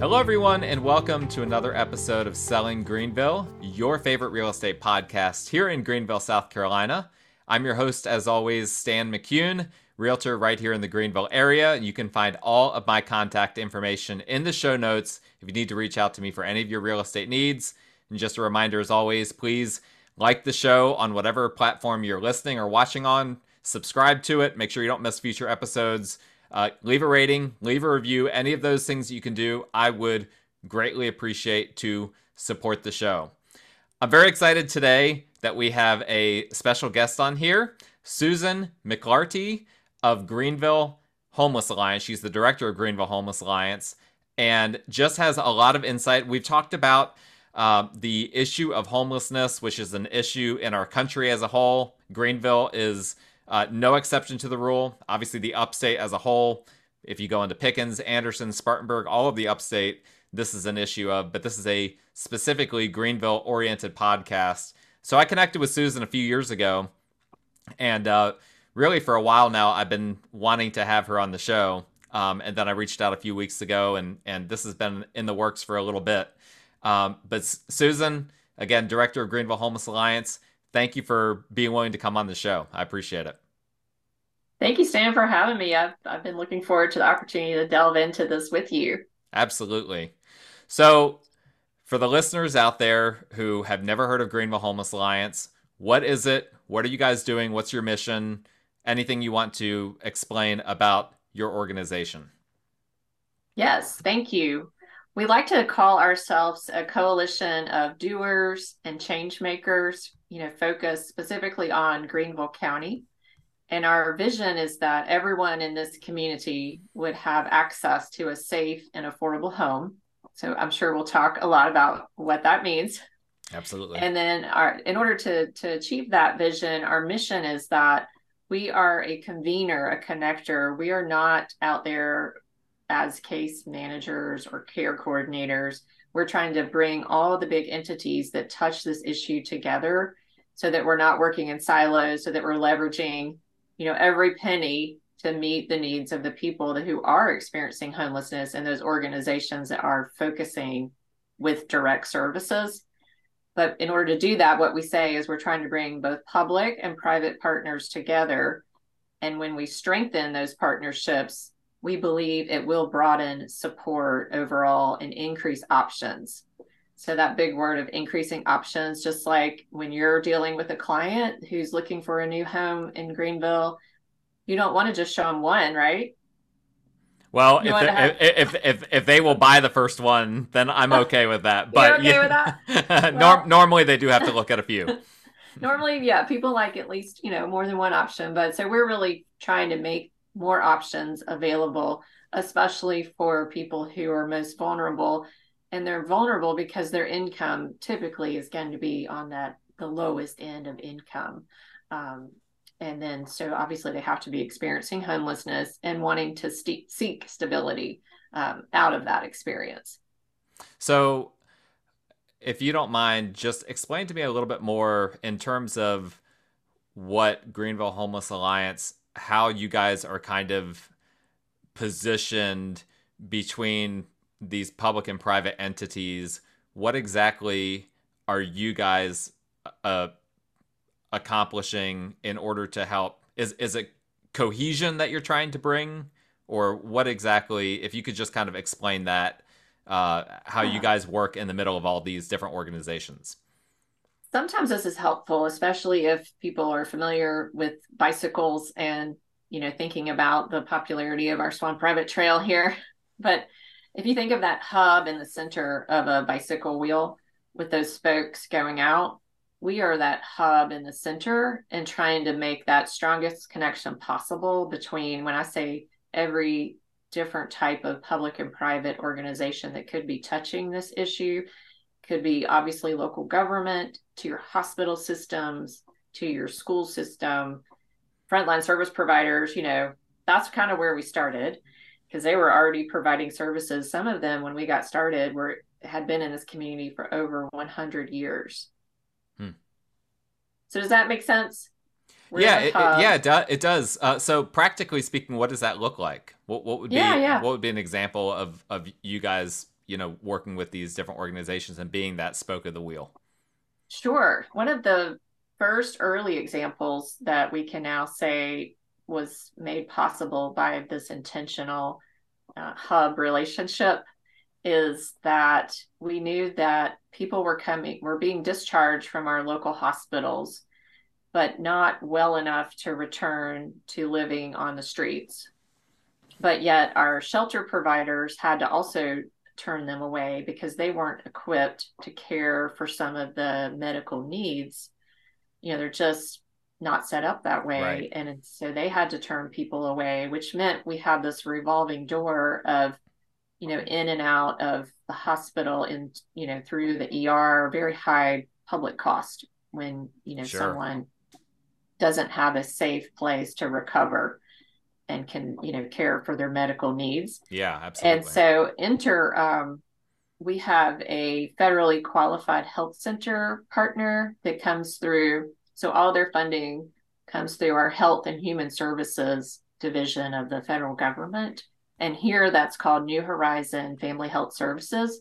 Hello, everyone, and welcome to another episode of Selling Greenville, your favorite real estate podcast here in Greenville, South Carolina. I'm your host, as always, Stan McCune, realtor right here in the Greenville area. You can find all of my contact information in the show notes if you need to reach out to me for any of your real estate needs. And just a reminder, as always, please like the show on whatever platform you're listening or watching on, subscribe to it, make sure you don't miss future episodes. Leave a rating, leave a review, any of those things that you can do, I would greatly appreciate to support the show. I'm very excited today that we have a special guest on here, Susan McLarty of Greenville Homeless Alliance. She's the director of Greenville Homeless Alliance and just has a lot of insight. We've talked about the issue of homelessness, which is an issue in our country as a whole. Greenville is no exception to the rule. Obviously, the upstate as a whole, if you go into Pickens, Anderson, Spartanburg, all of the upstate, this is an issue of, but this is a specifically Greenville-oriented podcast. So I connected with Susan a few years ago, and really for a while now, I've been wanting to have her on the show, and then I reached out a few weeks ago, and this has been in the works for a little bit. But Susan, again, director of Greenville Homeless Alliance, thank you for being willing to come on the show. I appreciate it. Thank you, Stan, for having me. I've been looking forward to the opportunity to delve into this with you. Absolutely. So for the listeners out there who have never heard of Greenville Homeless Alliance, what is it? What are you guys doing? What's your mission? Anything you want to explain about your organization? Yes, thank you. We like to call ourselves a coalition of doers and change makers, focused specifically on Greenville County. And our vision is that everyone in this community would have access to a safe and affordable home. So I'm sure we'll talk a lot about what that means. Absolutely. And then in order to achieve that vision, our mission is that we are a convener, a connector. We are not out there as case managers or care coordinators. We're trying to bring all the big entities that touch this issue together so that we're not working in silos, so that we're leveraging, every penny to meet the needs of the people who are experiencing homelessness and those organizations that are focusing with direct services. But in order to do that, what we say is we're trying to bring both public and private partners together. And when we strengthen those partnerships, we believe it will broaden support overall and increase options. So that big word of increasing options, just like when you're dealing with a client who's looking for a new home in Greenville, you don't want to just show them one, right? Well, if they will buy the first one, then I'm okay with that. But you're okay with that? Normally they do have to look at a few. Normally, yeah, people like at least, more than one option. But so we're really trying to make more options available, especially for people who are most vulnerable. And they're vulnerable because their income typically is going to be on the lowest end of income. And then, so obviously they have to be experiencing homelessness and wanting to seek stability out of that experience. So if you don't mind, just explain to me a little bit more in terms of what Greenville Homeless Alliance, how you guys are kind of positioned between these public and private entities. What exactly are you guys accomplishing in order to help? Is it cohesion that you're trying to bring? Or what exactly, if you could just kind of explain that, how you guys work in the middle of all these different organizations? Sometimes this is helpful, especially if people are familiar with bicycles and, thinking about the popularity of our Swamp Rabbit Trail here. But if you think of that hub in the center of a bicycle wheel with those spokes going out, we are that hub in the center and trying to make that strongest connection possible between, when I say every different type of public and private organization that could be touching this issue, could be obviously local government, to your hospital systems, to your school system, frontline service providers, that's kind of where we started, because they were already providing services. Some of them, when we got started, had been in this community for over 100 years. So does that make sense? It does. So practically speaking, what does that look like? What would be an example of you guys working with these different organizations and being that spoke of the wheel? Sure. One of the first early examples that we can now say was made possible by this intentional hub relationship is that we knew that people were being discharged from our local hospitals, but not well enough to return to living on the streets. But yet our shelter providers had to also turn them away because they weren't equipped to care for some of the medical needs. They're just not set up that way. Right. And so they had to turn people away, which meant we had this revolving door of, in and out of the hospital and, through the ER, very high public cost when, sure. someone doesn't have a safe place to recover and can, care for their medical needs. Yeah, absolutely. And so we have a federally qualified health center partner that comes through. So all their funding comes through our Health and Human Services division of the federal government. And here that's called New Horizon Family Health Services.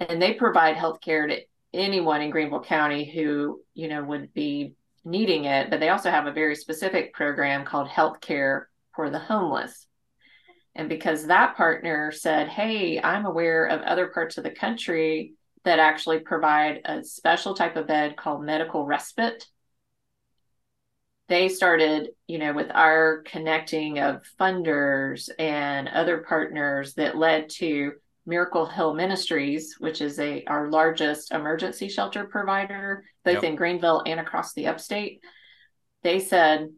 And they provide healthcare to anyone in Greenville County who, would be needing it. But they also have a very specific program called Healthcare for the Homeless. And because that partner said, hey, I'm aware of other parts of the country that actually provide a special type of bed called medical respite, they started, with our connecting of funders and other partners that led to Miracle Hill Ministries, which is our largest emergency shelter provider, both yep. in Greenville and across the upstate. They said,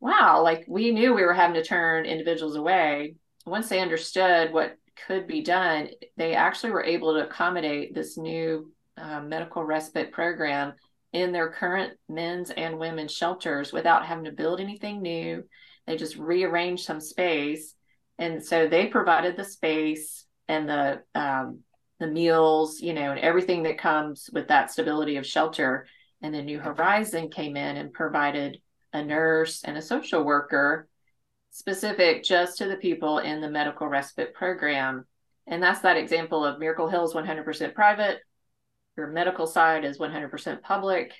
wow, we knew we were having to turn individuals away. Once they understood what could be done, they actually were able to accommodate this new medical respite program in their current men's and women's shelters without having to build anything new. They just rearranged some space. And so they provided the space and the meals, and everything that comes with that stability of shelter. And then New Horizon came in and provided a nurse and a social worker specific just to the people in the medical respite program. And that's that example of Miracle Hill's 100% private. Your medical side is 100% public,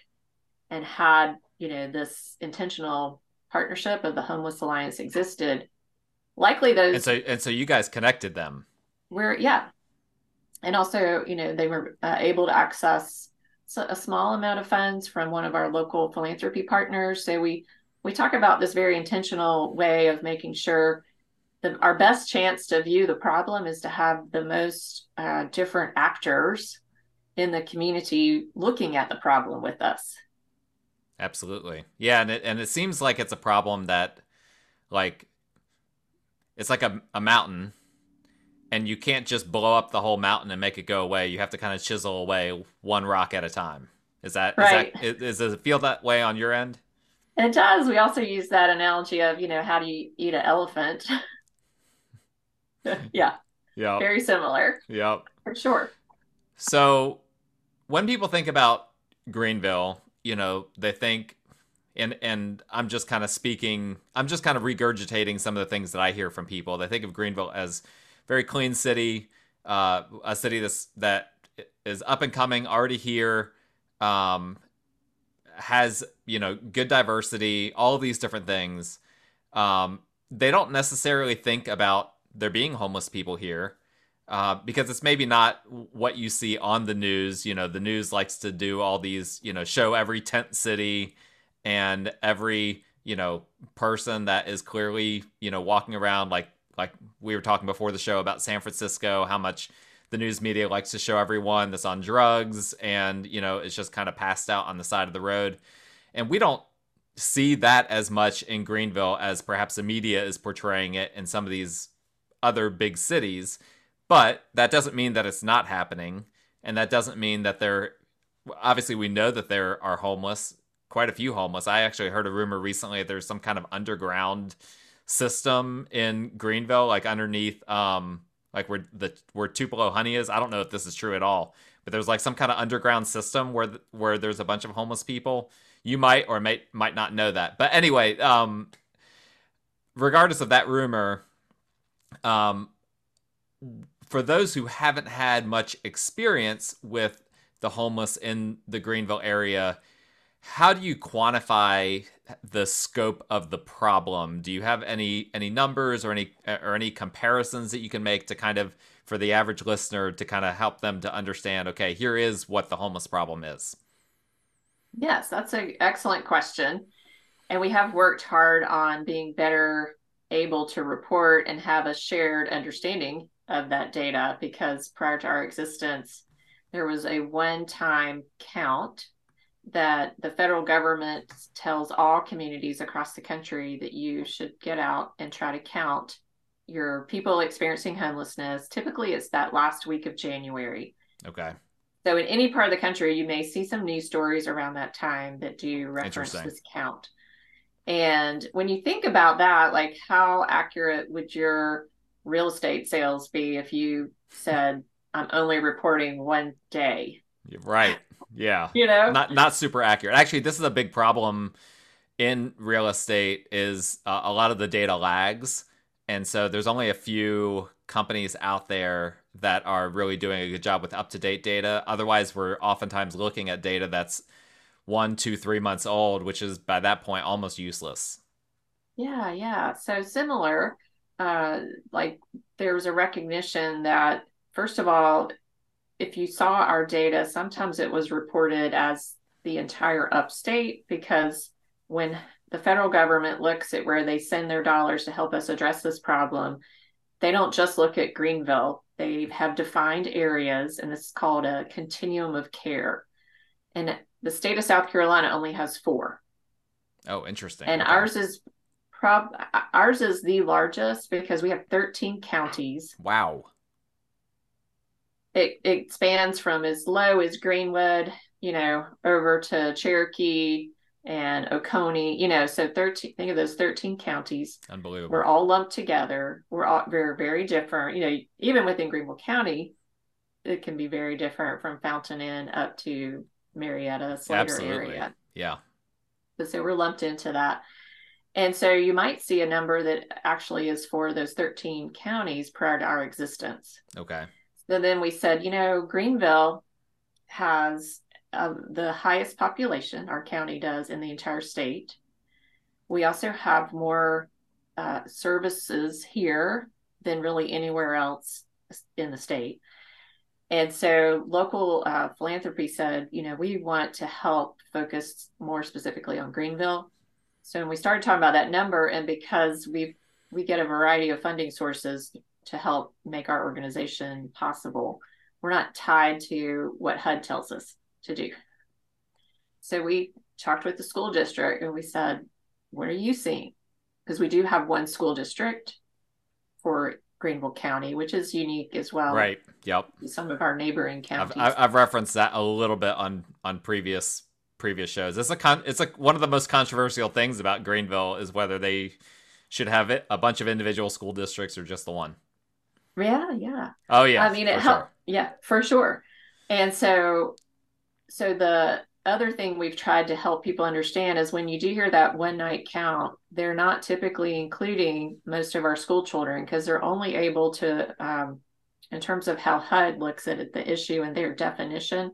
and had, this intentional partnership of the Homeless Alliance existed, likely those. And so you guys connected them. Yeah. And also, they were able to access a small amount of funds from one of our local philanthropy partners. So we talk about this very intentional way of making sure that our best chance to view the problem is to have the most different actors in the community looking at the problem with us. Absolutely. Yeah. And it seems like it's a problem that it's like a mountain, and you can't just blow up the whole mountain and make it go away. You have to kind of chisel away one rock at a time. Right. Does it feel that way on your end? It does. We also use that analogy of, how do you eat an elephant? Yeah. Yeah. Very similar. Yeah. For sure. So when people think about Greenville, they think, and I'm just kind of regurgitating some of the things that I hear from people. They think of Greenville as very clean city, a city that is up and coming, already here, has, good diversity, all these different things. They don't necessarily think about there being homeless people here. Because it's maybe not what you see on the news. The news likes to do all these, show every tent city and every, person that is clearly, walking around like we were talking before the show about San Francisco, how much the news media likes to show everyone that's on drugs and, it's just kind of passed out on the side of the road. And we don't see that as much in Greenville as perhaps the media is portraying it in some of these other big cities. But that doesn't mean that it's not happening. And that doesn't mean that obviously we know that there are homeless, quite a few homeless. I actually heard a rumor recently that there's some kind of underground system in Greenville, underneath, where Tupelo Honey is. I don't know if this is true at all, but there's some kind of underground system where there's a bunch of homeless people. You might or might not know that. But anyway, regardless of that rumor, for those who haven't had much experience with the homeless in the Greenville area, how do you quantify the scope of the problem? Do you have any numbers or any comparisons that you can make to kind of, for the average listener, to kind of help them to understand, okay, here is what the homeless problem is? Yes, that's an excellent question. And we have worked hard on being better able to report and have a shared understanding of that data, because prior to our existence, there was a one-time count that the federal government tells all communities across the country that you should get out and try to count your people experiencing homelessness. Typically, it's that last week of January. Okay. So in any part of the country, you may see some news stories around that time that do reference this count. And when you think about that, like, how accurate would your real estate sales be if you said, I'm only reporting one day? Right. Yeah. You know, not super accurate. Actually, this is a big problem in real estate, is a lot of the data lags. And so there's only a few companies out there that are really doing a good job with up-to-date data. Otherwise, we're oftentimes looking at data that's 1, 2, 3 months old, which is by that point almost useless. Yeah. Yeah. So similar, like, there was a recognition that, first of all, if you saw our data, sometimes it was reported as the entire upstate, because when the federal government looks at where they send their dollars to help us address this problem, they don't just look at Greenville. They have defined areas, and it's called a continuum of care. And the state of South Carolina only has 4. Oh, interesting. And okay. ours is the largest, because we have 13 counties. Wow. It spans from as low as Greenwood, you know, over to Cherokee and Oconee, you know, so 13, think of those 13 counties. Unbelievable. We're all lumped together. We're all very, very different. You know, even within Greenville County, it can be very different from Fountain Inn up to Marietta, Slater area. Yeah. So we're lumped into that. And so you might see a number that actually is for those 13 counties prior to our existence. Okay. So then we said, you know, Greenville has the highest population, our county does, in the entire state. We also have more services here than really anywhere else in the state. And so local philanthropy said, you know, we want to help focus more specifically on Greenville. So when we started talking about that number, and because we get a variety of funding sources to help make our organization possible, we're not tied to what HUD tells us to do. So we talked with the school district and we said, what are you seeing? Because we do have one school district for Greenville County, which is unique as well. Right. Yep. Some of our neighboring counties. I've referenced that a little bit on previous shows. It's one of the most controversial things about Greenville is whether they should have it a bunch of individual school districts or just the one. Yeah, yeah. Oh, yeah. I mean, it helped. Sure. Yeah, for sure. And so the other thing we've tried to help people understand is when you do hear that one night count, they're not typically including most of our school children, because they're only able to, in terms of how HUD looks at it, the issue and their definition,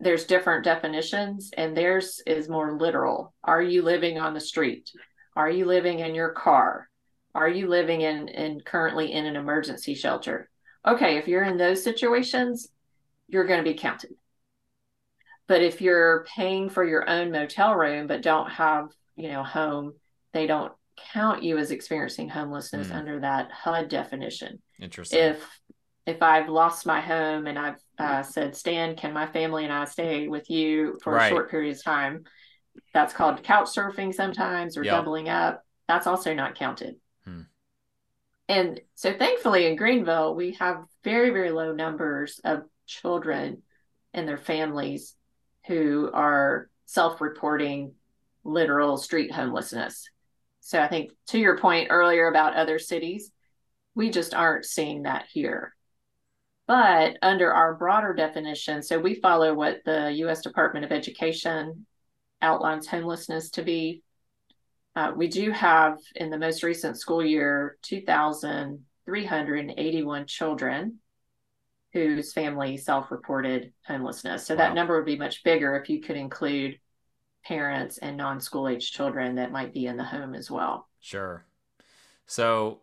there's different definitions, and theirs is more literal. Are you living on the street? Are you living in your car? Are you living in currently in an emergency shelter? Okay, if you're in those situations, you're going to be counted. But if you're paying for your own motel room but don't have, you know, home, they don't count you as experiencing homelessness under that HUD definition. Interesting. If I've lost my home and I've said, Stan, can my family and I stay with you for a short period of time? That's called couch surfing sometimes, or doubling up. That's also not counted. And so thankfully in Greenville, we have very, very low numbers of children and their families who are self-reporting literal street homelessness. So I think to your point earlier about other cities, we just aren't seeing that here. But under our broader definition, so we follow what the U.S. Department of Education outlines homelessness to be. We do have, in the most recent school year, 2,381 children whose family self-reported homelessness. So that number would be much bigger if you could include parents and non-school age children that might be in the home as well. Sure. So,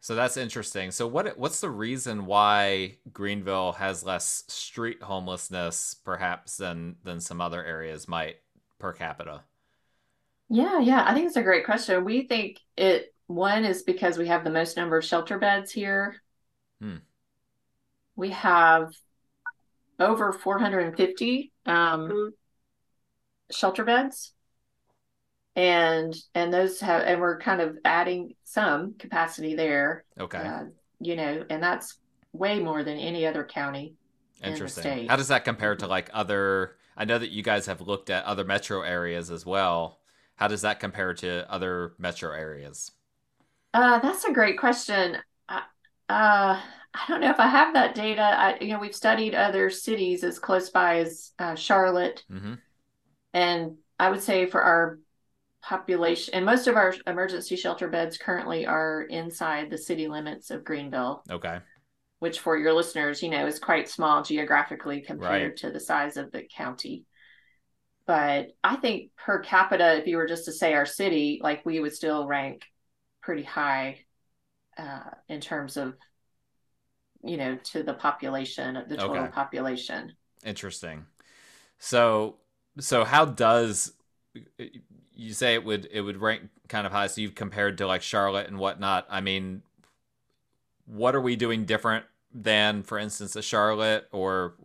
so that's interesting. So what's the reason why Greenville has less street homelessness perhaps than some other areas might per capita? Yeah. I think it's a great question. We think one is because we have the most number of shelter beds here. We have over 450 shelter beds, and those have, and we're kind of adding some capacity there. Okay. And that's way more than any other county. Interesting. In the state. How does that compare to like other? I know that you guys have looked at other metro areas as well. How does that compare to other metro areas? That's a great question. I don't know if I have that data. We've studied other cities as close by as Charlotte. Mm-hmm. And I would say for our population, and most of our emergency shelter beds currently are inside the city limits of Greenville. Okay. Which for your listeners, is quite small geographically compared to the size of the county. But I think per capita, if you were just to say our city, like we would still rank pretty high in terms of, to the population, the total population. Interesting. So how does, you say it would rank kind of high. So you've compared to like Charlotte and whatnot. I mean, what are we doing different than, for instance, a Charlotte, or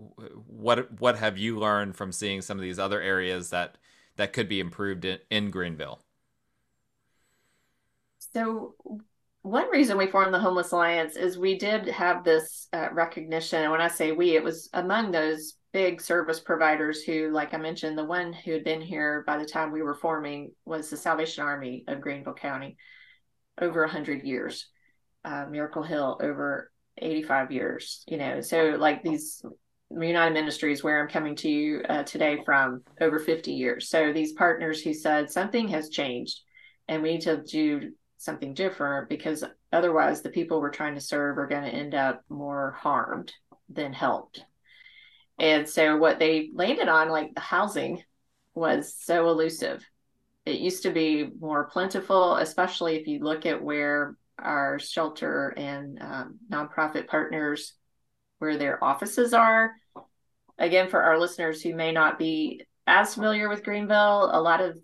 what have you learned from seeing some of these other areas that could be improved in Greenville? So one reason we formed the Homeless Alliance is we did have this recognition. And when I say we, it was among those big service providers who, like I mentioned, the one who had been here by the time we were forming was the Salvation Army of Greenville County, over 100 years, Miracle Hill over 85 years, so like these United Ministries, where I'm coming to you today from, over 50 years. So these partners who said something has changed and we need to do something different, because otherwise the people we're trying to serve are going to end up more harmed than helped. And so what they landed on, like the housing, was so elusive. It used to be more plentiful, especially if you look at where our shelter and nonprofit partners, where their offices are. Again, for our listeners who may not be as familiar with Greenville, a lot of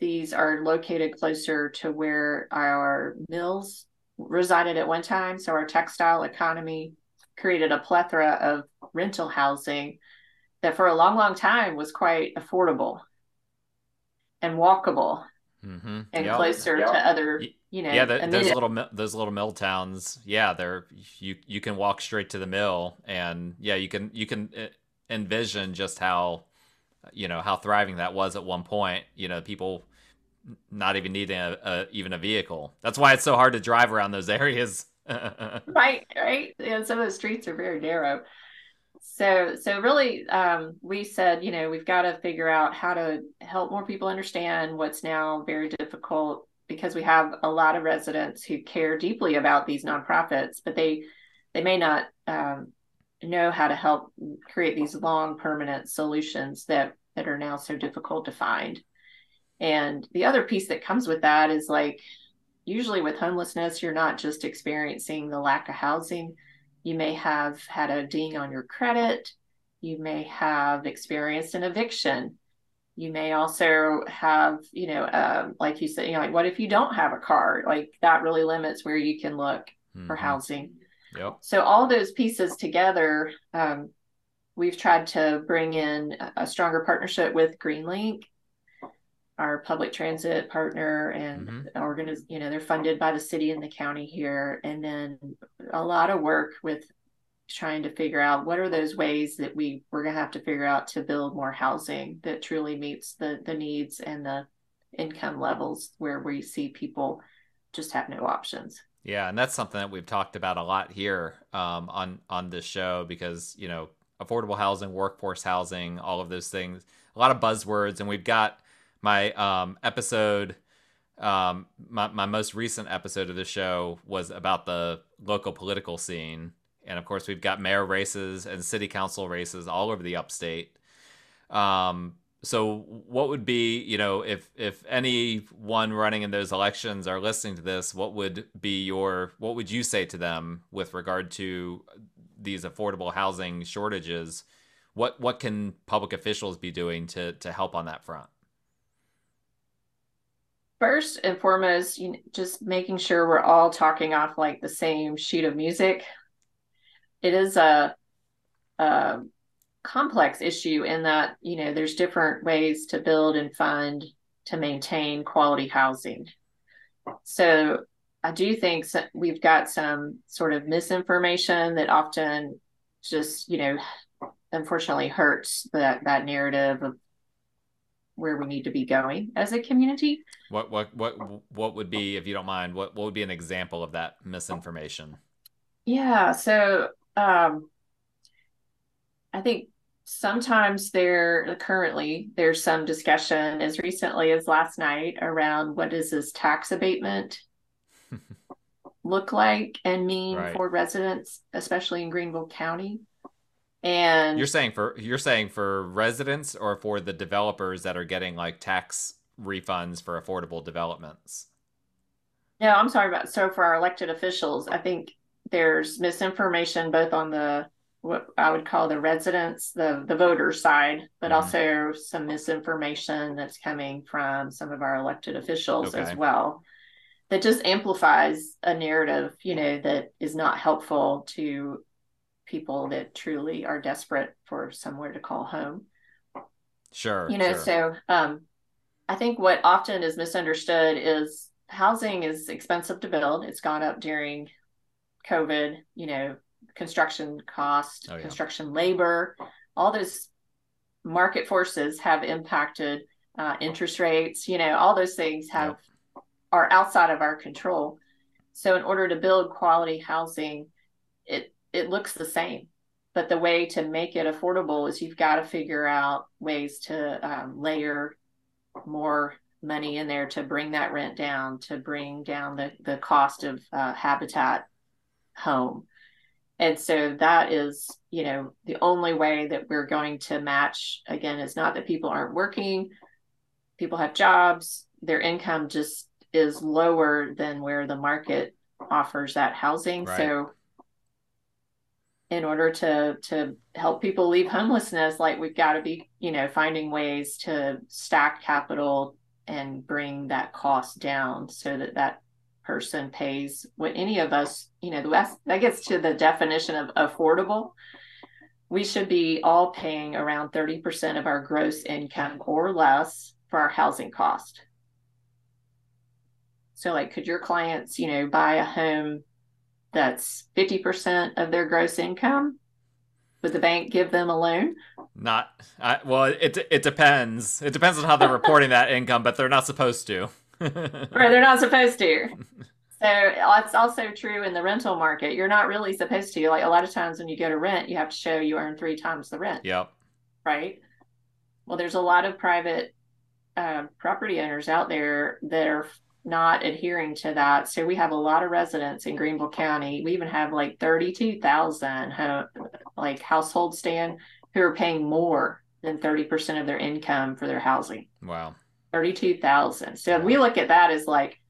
these are located closer to where our mills resided at one time. So our textile economy created a plethora of rental housing that for a long, long time was quite affordable and walkable. Mm-hmm. And closer to other, those little mill towns. Yeah, they're you can walk straight to the mill, and you can envision just how, how thriving that was at one point. People not even needing even a vehicle. That's why it's so hard to drive around those areas. Right. And some of the streets are very narrow. So really, we said, we've got to figure out how to help more people understand what's now very difficult, because we have a lot of residents who care deeply about these nonprofits, but they may not know how to help create these long permanent solutions that are now so difficult to find. And the other piece that comes with that is, like, usually with homelessness, you're not just experiencing the lack of housing. You may have had a ding on your credit. You may have experienced an eviction. You may also have, like you said, like, what if you don't have a car? Like, that really limits where you can look for housing. Yep. So all those pieces together, we've tried to bring in a stronger partnership with GreenLink, our public transit partner, and they're funded by the city and the county here. And then a lot of work with trying to figure out what are those ways that we're going to have to figure out to build more housing that truly meets the needs and the income levels where we see people just have no options. Yeah. And that's something that we've talked about a lot here on this show, because, affordable housing, workforce housing, all of those things, a lot of buzzwords. And we've got my episode, my most recent episode of the show was about the local political scene And of course, we've got mayor races and city council races all over the upstate. So what would be, you know, if anyone running in those elections are listening to this, what would you say to them with regard to these affordable housing shortages? What can public officials be doing to help on that front? First and foremost, just making sure we're all talking off like the same sheet of music. It is a complex issue in that, you know, there's different ways to build and fund to maintain quality housing. So I do think we've got some sort of misinformation that often just, you know, unfortunately hurts that narrative of where we need to be going as a community. What would be, if you don't mind, what would be an example of that misinformation? Yeah, so I think sometimes currently there's some discussion as recently as last night around what does this tax abatement look like and mean for residents, especially in Greenville County. And you're saying for residents or for the developers that are getting like tax refunds for affordable developments? No, I'm sorry about, so for our elected officials, I think there's misinformation both on the, what I would call the residents, the voter side, but also some misinformation that's coming from some of our elected officials as well. That just amplifies a narrative, you know, that is not helpful to people that truly are desperate for somewhere to call home. Sure. You know, so I think what often is misunderstood is housing is expensive to build. It's gone up during COVID, you know, construction cost, construction labor, all those market forces have impacted interest rates, you know, all those things are outside of our control. So in order to build quality housing, it looks the same, but the way to make it affordable is you've got to figure out ways to layer more money in there to bring that rent down, to bring down the cost of habitat home. And so that is, you know, the only way that we're going to match. Again, it's not that people aren't working. People have jobs. Their income just is lower than where the market offers that housing. Right. So in order to help people leave homelessness, like we've got to be, you know, finding ways to stack capital and bring that cost down so that person pays what any of us, you know, that gets to the definition of affordable. We should be all paying around 30% of our gross income or less for our housing cost. So like, could your clients, you know, buy a home that's 50% of their gross income? Would the bank give them a loan? It depends. It depends on how they're reporting that income, but they're not supposed to. Or they're not supposed to. So that's also true in the rental market. You're not really supposed to. Like a lot of times when you go to rent, you have to show you earn 3 times the rent. Yep. Right? Well, there's a lot of private property owners out there that are not adhering to that. So we have a lot of residents in Greenville County. We even have like 32,000 households, Stan, who are paying more than 30% of their income for their housing. Wow. 32,000. So if we look at that as like,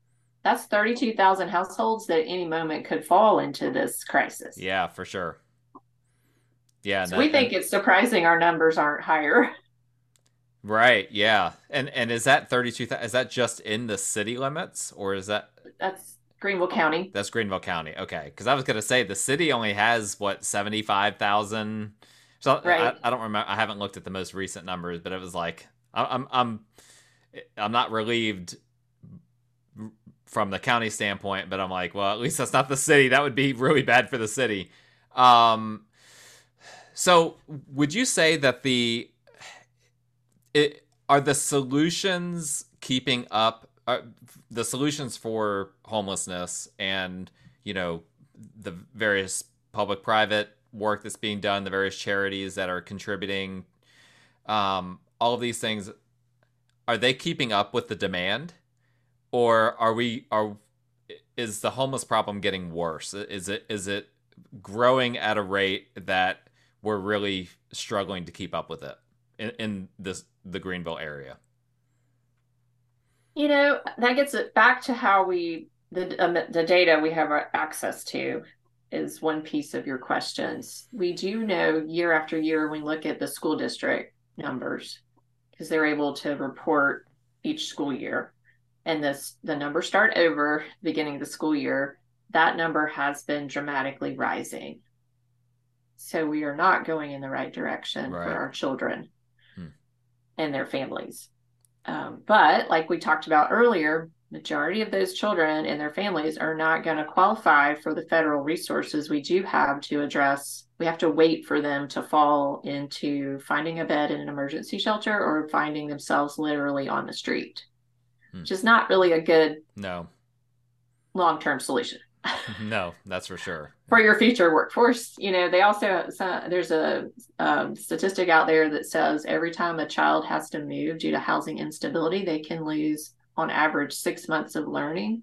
that's 32,000 households that at any moment could fall into this crisis. Yeah, for sure. Yeah. So we think it's surprising our numbers aren't higher. Right. Yeah. And is that 32,000? Is that just in the city limits, or is that? That's Greenville County. That's Greenville County. Okay. Because I was going to say the city only has 75,000. So right. I don't remember. I haven't looked at the most recent numbers, but it was like I'm not relieved from the county standpoint, but I'm like, well, at least that's not the city. That would be really bad for the city. So would you say that are the solutions for homelessness and, you know, the various public-private work that's being done, the various charities that are contributing, all of these things, are they keeping up with the demand, or is the homeless problem getting worse? Is it growing at a rate that we're really struggling to keep up with it in the Greenville area. You know, that gets it back to how the data we have access to is one piece of your questions. We do know year after year when we look at the school district numbers, because they're able to report each school year, and the numbers start over beginning of the school year, that number has been dramatically rising. So we are not going in the right direction for our children and their families. But like we talked about earlier, majority of those children and their families are not going to qualify for the federal resources we do have to address. We have to wait for them to fall into finding a bed in an emergency shelter or finding themselves literally on the street, which is not really a good long-term solution. No, that's for sure. For your future workforce, you know, they also, there's a statistic out there that says every time a child has to move due to housing instability, they can lose on average 6 months of learning.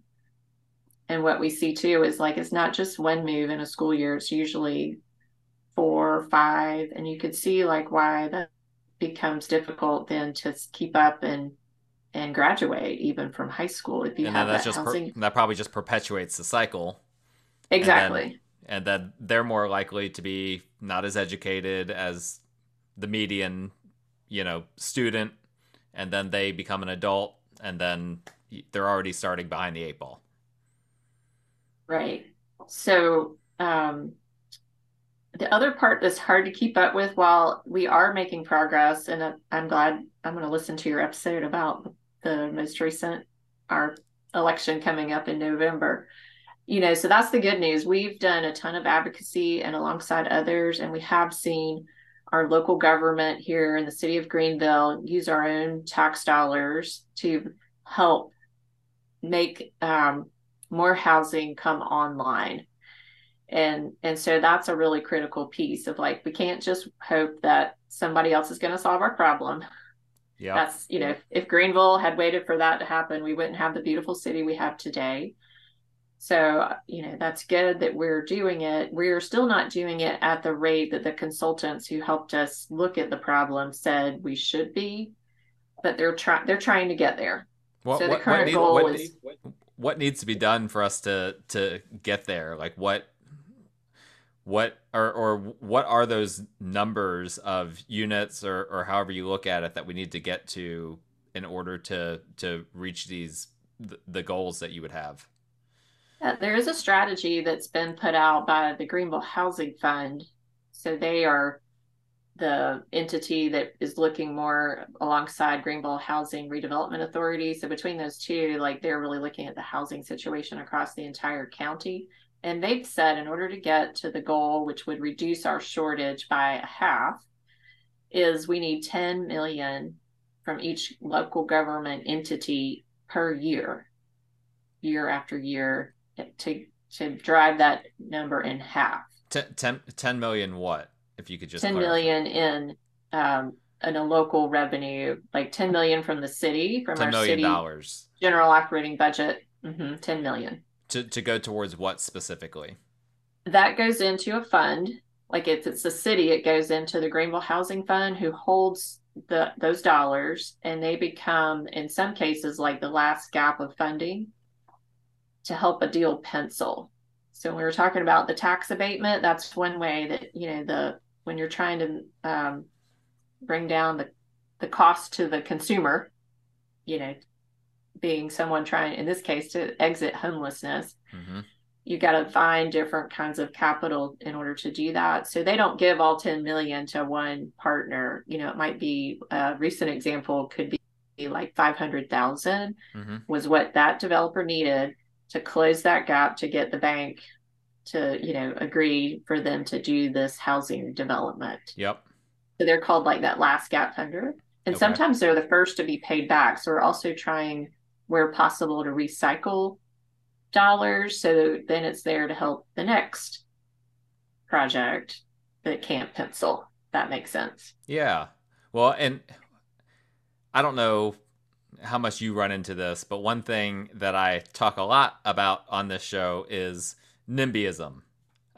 And what we see too is, like, it's not just one move in a school year, it's usually 4 or 5, and you could see like why that becomes difficult then to keep up and graduate even from high school if you have that housing. That probably just perpetuates the cycle. Exactly. And then they're more likely to be not as educated as the median, you know, student, and then they become an adult, and then they're already starting behind the 8 ball. Right. So the other part that's hard to keep up with, while we are making progress, and I'm glad, I'm going to listen to your episode about the most recent, our election coming up in November. You know, so that's the good news. We've done a ton of advocacy and alongside others, and we have seen our local government here in the city of Greenville use our own tax dollars to help make more housing come online. And so that's a really critical piece of, like, we can't just hope that somebody else is going to solve our problem. Yeah, that's, you know, if Greenville had waited for that to happen, we wouldn't have the beautiful city we have today. So, you know, that's good that we're doing it. We're still not doing it at the rate that the consultants who helped us look at the problem said we should be, but they're trying to get there. What needs to be done for us to get there? Like, what are those numbers of units or however you look at it that we need to get to in order to reach the goals that you would have? There is a strategy that's been put out by the Greenville Housing Fund. So they are the entity that is looking more alongside Greenville Housing Redevelopment Authority. So between those two, like, they're really looking at the housing situation across the entire county. And they've said in order to get to the goal, which would reduce our shortage by a half, is we need 10 million from each local government entity per year, year after year, to drive that number in half. 10 million what? If you could just 10 clarify. Million in a local revenue, like 10 million from the city, from our city dollars. General operating budget, 10 million. To go towards what specifically? That goes into a fund. Like, if it's the city, it goes into the Greenville Housing Fund, who holds those dollars, and they become, in some cases, like the last gap of funding to help a deal pencil. So when we were talking about the tax abatement, that's one way that, you know, when you're trying to bring down the cost to the consumer, you know, being someone trying, in this case, to exit homelessness, you got to find different kinds of capital in order to do that. So they don't give all 10 million to one partner. You know, it might be a recent example could be like 500,000 was what that developer needed to close that gap, to get the bank to, you know, agree for them to do this housing development. Yep. So they're called like that last gap funder. And sometimes they're the first to be paid back. So we're also trying, where possible, to recycle dollars. So then it's there to help the next project that can't pencil. That makes sense. Yeah. Well, and I don't know how much you run into this, but one thing that I talk a lot about on this show is NIMBYism.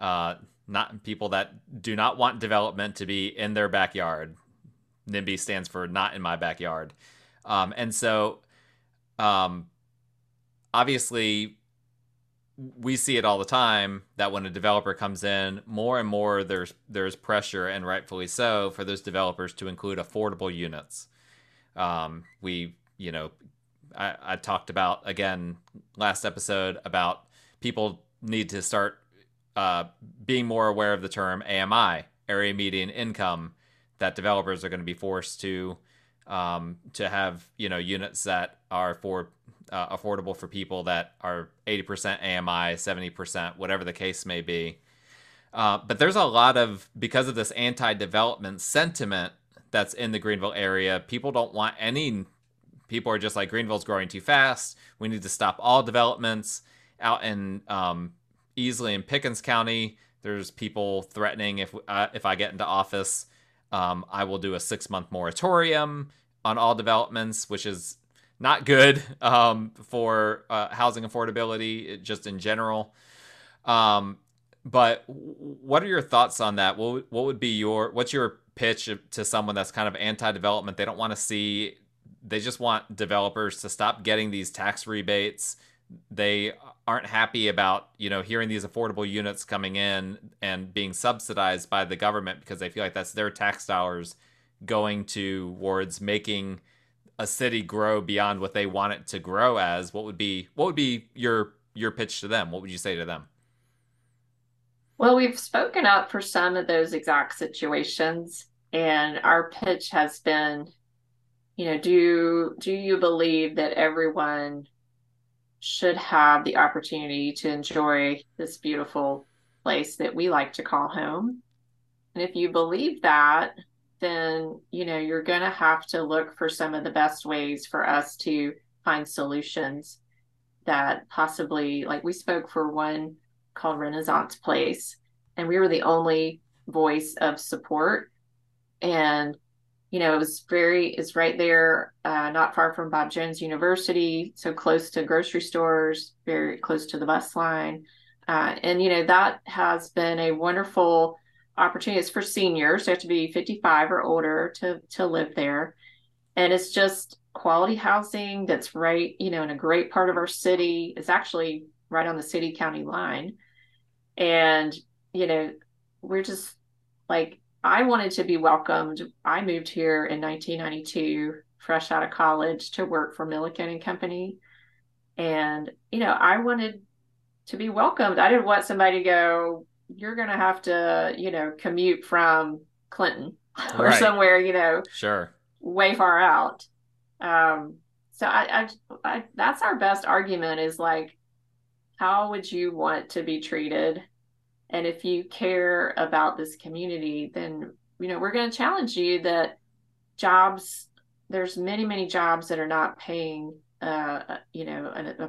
not people that do not want development to be in their backyard. NIMBY stands for not in my backyard. And so obviously we see it all the time that when a developer comes in, more and more there's pressure, and rightfully so, for those developers to include affordable units. I talked about, again, last episode about people need to start being more aware of the term AMI, area median income, that developers are going to be forced to have, units that are for affordable for people that are 80% AMI, 70%, whatever the case may be. But there's a lot of, because of this anti-development sentiment that's in the Greenville area, people don't want any. People are just like, Greenville's growing too fast. We need to stop all developments. Out in Easley and Pickens County, there's people threatening, if I get into office, I will do a 6-month moratorium on all developments, which is not good for housing affordability, just in general. But what are your thoughts on that? What would be what's your pitch to someone that's kind of anti-development? They don't want to see. They just want developers to stop getting these tax rebates. They aren't happy about, hearing these affordable units coming in and being subsidized by the government, because they feel like that's their tax dollars going towards making a city grow beyond what they want it to grow as. What would be your pitch to them? What would you say to them? Well, we've spoken up for some of those exact situations, and our pitch has been, do you believe that everyone should have the opportunity to enjoy this beautiful place that we like to call home? And if you believe that, then, you're going to have to look for some of the best ways for us to find solutions that possibly, like we spoke for one called Renaissance Place, and we were the only voice of support. And, it's right there, not far from Bob Jones University, so close to grocery stores, very close to the bus line. That has been a wonderful opportunity. It's for seniors. They have to be 55 or older to live there. And it's just quality housing that's right, in a great part of our city. It's actually right on the city county line. And, we're just like, I wanted to be welcomed. I moved here in 1992, fresh out of college, to work for Milliken and Company. And, I wanted to be welcomed. I didn't want somebody to go, you're going to have to, commute from Clinton or right. somewhere, sure, way far out. So I that's our best argument is like, how would you want to be treated? And if you care about this community, then, we're going to challenge you that jobs, there's many, many jobs that are not paying, a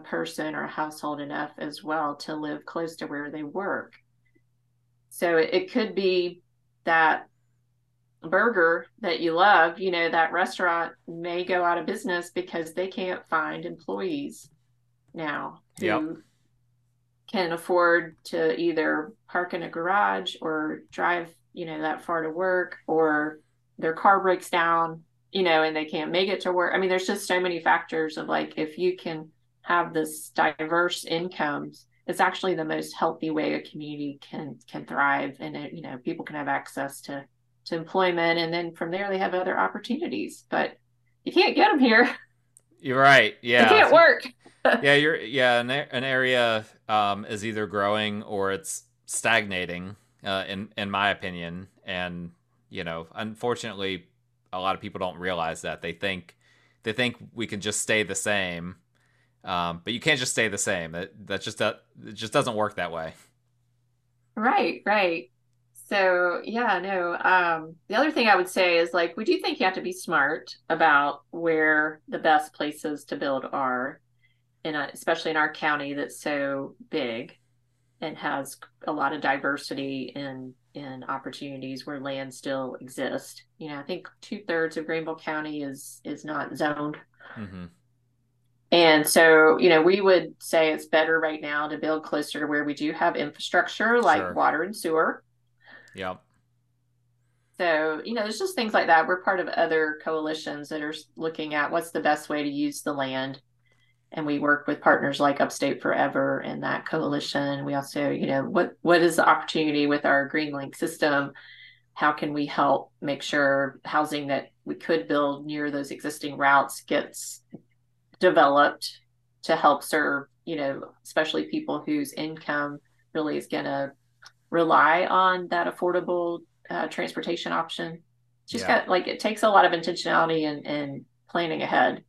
person or a household enough as well to live close to where they work. So it could be that burger that you love, that restaurant may go out of business because they can't find employees now who yep. can afford to either park in a garage or drive, that far to work, or their car breaks down, and they can't make it to work. I mean, there's just so many factors of like, if you can have this diverse incomes, it's actually the most healthy way a community can thrive. And, people can have access to employment. And then from there, they have other opportunities, but you can't get them here. You're right. Yeah. You can't work. Yeah. An area is either growing or it's stagnating, in my opinion. And, unfortunately, a lot of people don't realize that. They think we can just stay the same. But you can't just stay the same. It just doesn't work that way. Right. So the other thing I would say is like, we do think you have to be smart about where the best places to build are, especially in our county that's so big and has a lot of diversity in opportunities where land still exists. I think 2/3 of Greenville County is not zoned. Mm-hmm. And so, you know, we would say it's better right now to build closer to where we do have infrastructure, like sure. water and sewer. Yeah. So, you know, there's just things like that. We're part of other coalitions that are looking at what's the best way to use the land. And we work with partners like Upstate Forever and that coalition. We also, you know, what is the opportunity with our GreenLink system? How can we help make sure housing that we could build near those existing routes gets developed to help serve, you know, especially people whose income really is going to rely on that affordable transportation option. It's just got, like, it takes a lot of intentionality and planning ahead.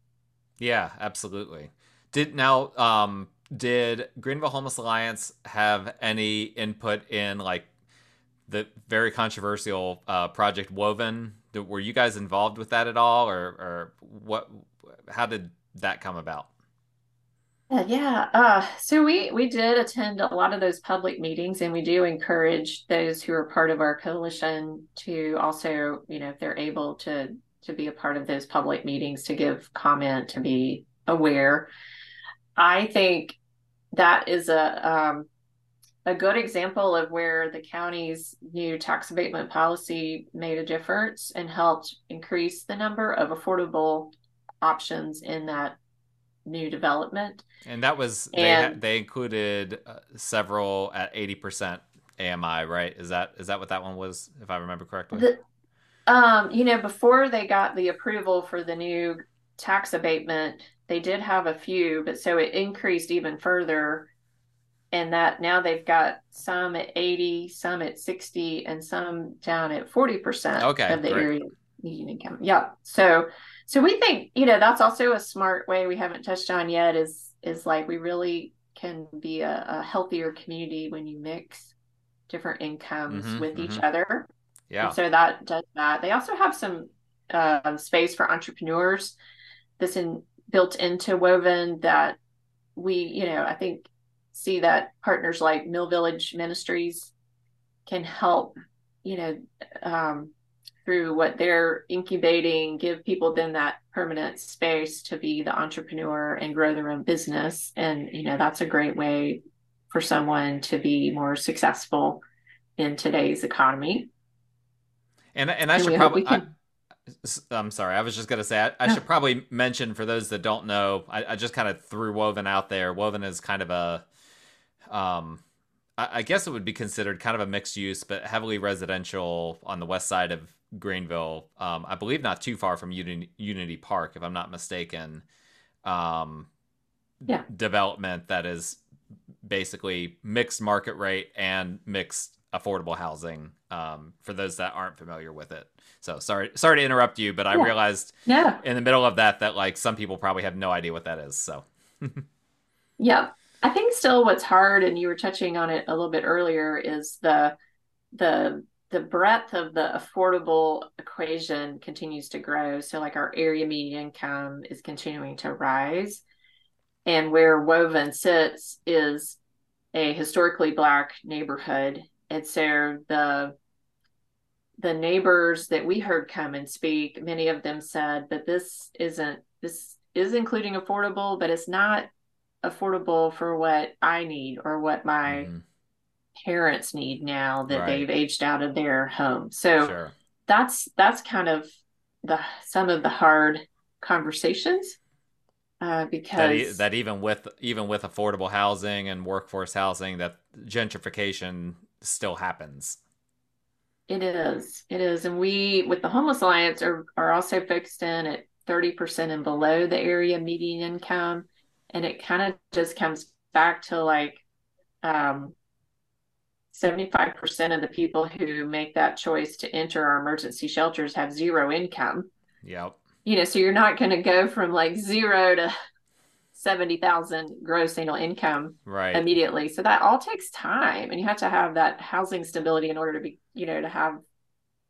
Yeah, absolutely. Did Greenville Homeless Alliance have any input in, like, the very controversial project Woven? Were you guys involved with that at all, or what? How did that come about? Yeah. So we did attend a lot of those public meetings, and we do encourage those who are part of our coalition to also, you know, if they're able to be a part of those public meetings, to give comment, to be aware. I think that is a good example of where the county's new tax abatement policy made a difference and helped increase the number of affordable options in that new development. And that was, they included several at 80% AMI, right? Is that what that one was, if I remember correctly? You know, before they got the approval for the new tax abatement, they did have a few, but so it increased even further. And that now they've got some at 80, some at 60, and some down at 40% of the area median income. Yeah. So we think, you know, that's also a smart way we haven't touched on yet is like, we really can be a healthier community when you mix different incomes with each other. Yeah. And so that does that. They also have some space for entrepreneurs that's built into Woven that we, you know, I think, see that partners like Mill Village Ministries can help, you know, through what they're incubating, give people then that permanent space to be the entrepreneur and grow their own business. And, you know, that's a great way for someone to be more successful in today's economy. And I should probably... I'm sorry. I was just going to say, I should probably mention for those that don't know, I just kind of threw Woven out there. Woven is kind of a, I guess it would be considered kind of a mixed use, but heavily residential on the west side of Greenville. I believe not too far from Unity Park, if I'm not mistaken. Development that is basically mixed market rate and mixed affordable housing, for those that aren't familiar with it. So sorry to interrupt you, but I realized in the middle of that like some people probably have no idea what that is. So I think still what's hard, and you were touching on it a little bit earlier, is the breadth of the affordable equation continues to grow. So like our area median income is continuing to rise, and where Woven sits is a historically Black neighborhood. And so the neighbors that we heard come and speak, many of them said, but this is including affordable, but it's not affordable for what I need or what my parents need now that they've aged out of their home. So that's kind of some of the hard conversations. Because that even with affordable housing and workforce housing, that gentrification still happens. It is. And we, with the Homeless Alliance, are also focused in at 30% and below the area median income. And it kind of just comes back to like 75% of the people who make that choice to enter our emergency shelters have zero income. Yep. You know, so you're not going to go from like 0 to 70,000 gross annual income immediately. So that all takes time, and you have to have that housing stability in order to be, you know, to have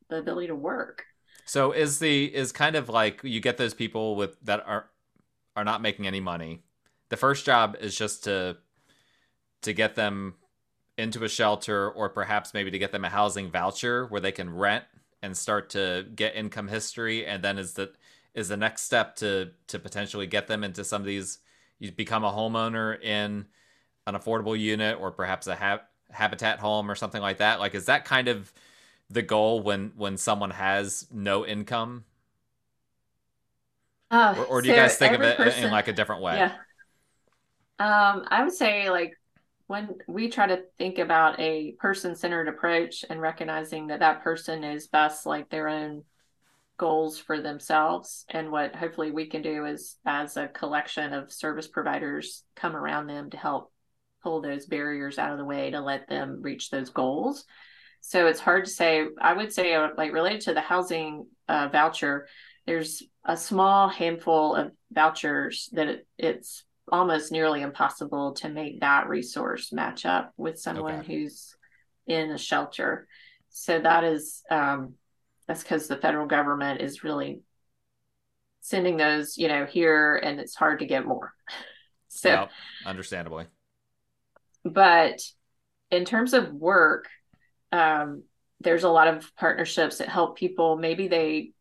the ability to work. So is kind of like you get those people with that are not making any money. The first job is just to get them into a shelter, or perhaps maybe to get them a housing voucher where they can rent and start to get income history. And then is the next step to potentially get them into some of these you become a homeowner in an affordable unit or perhaps a habitat home or something like that? Like, is that kind of the goal when someone has no income? Or do you guys think of it in like a different way? Yeah. I would say, like, when we try to think about a person-centered approach and recognizing that that person is best, like, their own goals for themselves, and what hopefully we can do is, as a collection of service providers, come around them to help pull those barriers out of the way to let them reach those goals. So it's hard to say. I would say, like, related to the housing voucher, there's a small handful of vouchers that it's almost nearly impossible to make that resource match up with someone who's in a shelter. So that is, that's because the federal government is really sending those, you know, here, and it's hard to get more. So yep, understandably. But in terms of work, there's a lot of partnerships that help people. Maybe they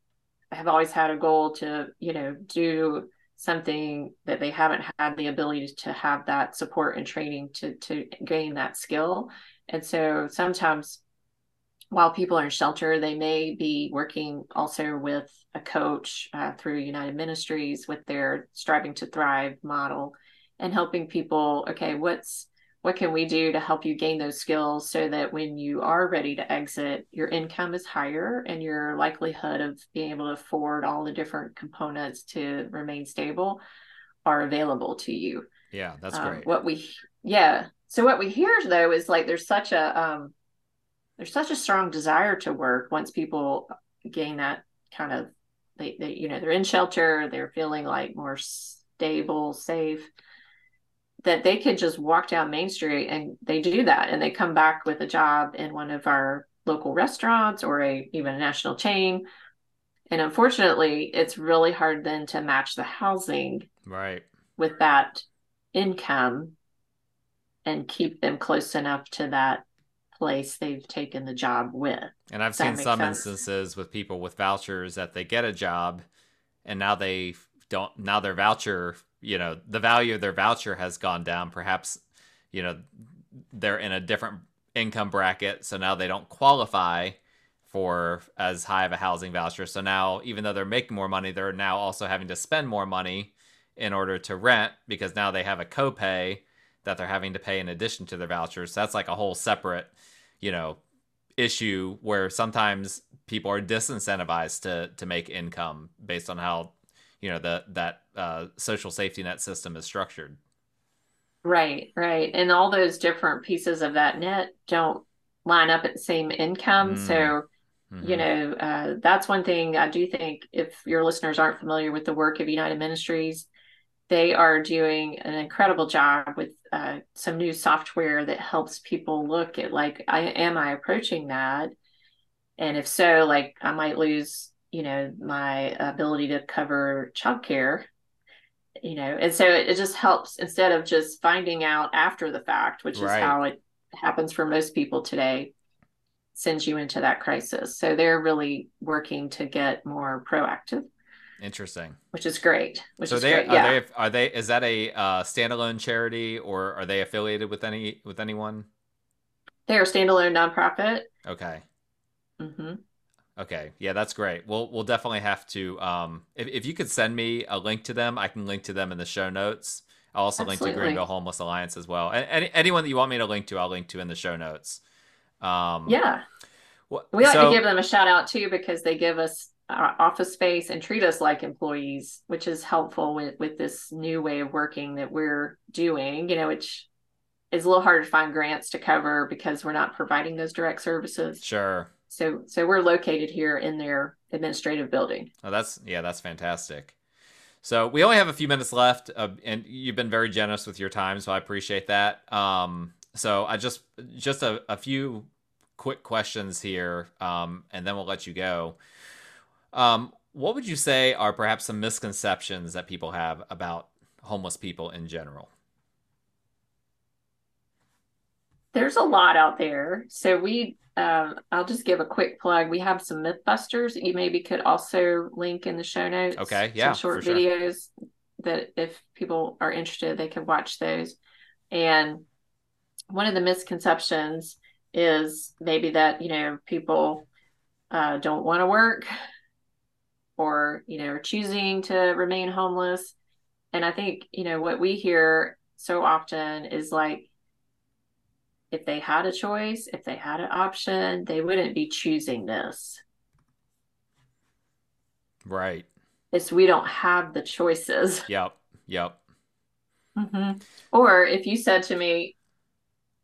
have always had a goal to, you know, do something that they haven't had the ability to have that support and training to gain that skill. And so sometimes while people are in shelter, they may be working also with a coach through United Ministries with their Striving to Thrive model, and helping people, okay, what can we do to help you gain those skills so that when you are ready to exit, your income is higher and your likelihood of being able to afford all the different components to remain stable are available to you. Yeah, that's great. So what we hear, though, is like there's such a strong desire to work once people gain that kind of, they you know, they're in shelter, they're feeling like more stable, safe, that they could just walk down Main Street, and they do that. And they come back with a job in one of our local restaurants or even a national chain. And unfortunately, it's really hard then to match the housing right with that income and keep them close enough to that place they've taken the job with. And I've seen some instances with people with vouchers that they get a job, and now their voucher, you know, the value of their voucher has gone down. Perhaps, you know, they're in a different income bracket, so now they don't qualify for as high of a housing voucher. So now, even though they're making more money, they're now also having to spend more money in order to rent, because now they have a copay that they're having to pay in addition to their vouchers. So that's like a whole separate, you know, issue where sometimes people are disincentivized to make income based on how, you know, that social safety net system is structured. Right. And all those different pieces of that net don't line up at the same income. Mm-hmm. So, you know, that's one thing I do think, if your listeners aren't familiar with the work of United Ministries, they are doing an incredible job with some new software that helps people look at, like, am I approaching that? And if so, like, I might lose, you know, my ability to cover childcare, you know. And so it just helps, instead of just finding out after the fact, which is how it happens for most people today, sends you into that crisis. So they're really working to get more proactive. Interesting. Which is great. Is that a standalone charity, or are they affiliated with anyone? They're a standalone nonprofit. Okay. Mm-hmm. Okay. Yeah, that's great. We'll definitely have to, if you could send me a link to them, I can link to them in the show notes. I'll also link to Greenville Homeless Alliance as well. And anyone that you want me to link to, I'll link to in the show notes. Yeah. We like to give them a shout out too, because they give us our office space and treat us like employees, which is helpful with this new way of working that we're doing, you know, which is a little harder to find grants to cover because we're not providing those direct services. Sure. So we're located here in their administrative building. Oh, that's fantastic. So we only have a few minutes left, and you've been very generous with your time, so I appreciate that. So I just a few quick questions here, and then we'll let you go. What would you say are perhaps some misconceptions that people have about homeless people in general? There's a lot out there. So I'll just give a quick plug. We have some Mythbusters that you maybe could also link in the show notes. Okay, yeah, some short videos that if people are interested, they can watch those. And one of the misconceptions is maybe that, you know, people don't want to work or, you know, are choosing to remain homeless. And I think, you know, what we hear so often is like, if they had a choice, if they had an option, they wouldn't be choosing this. Right. It's we don't have the choices. Yep. Yep. Mm-hmm. Or if you said to me,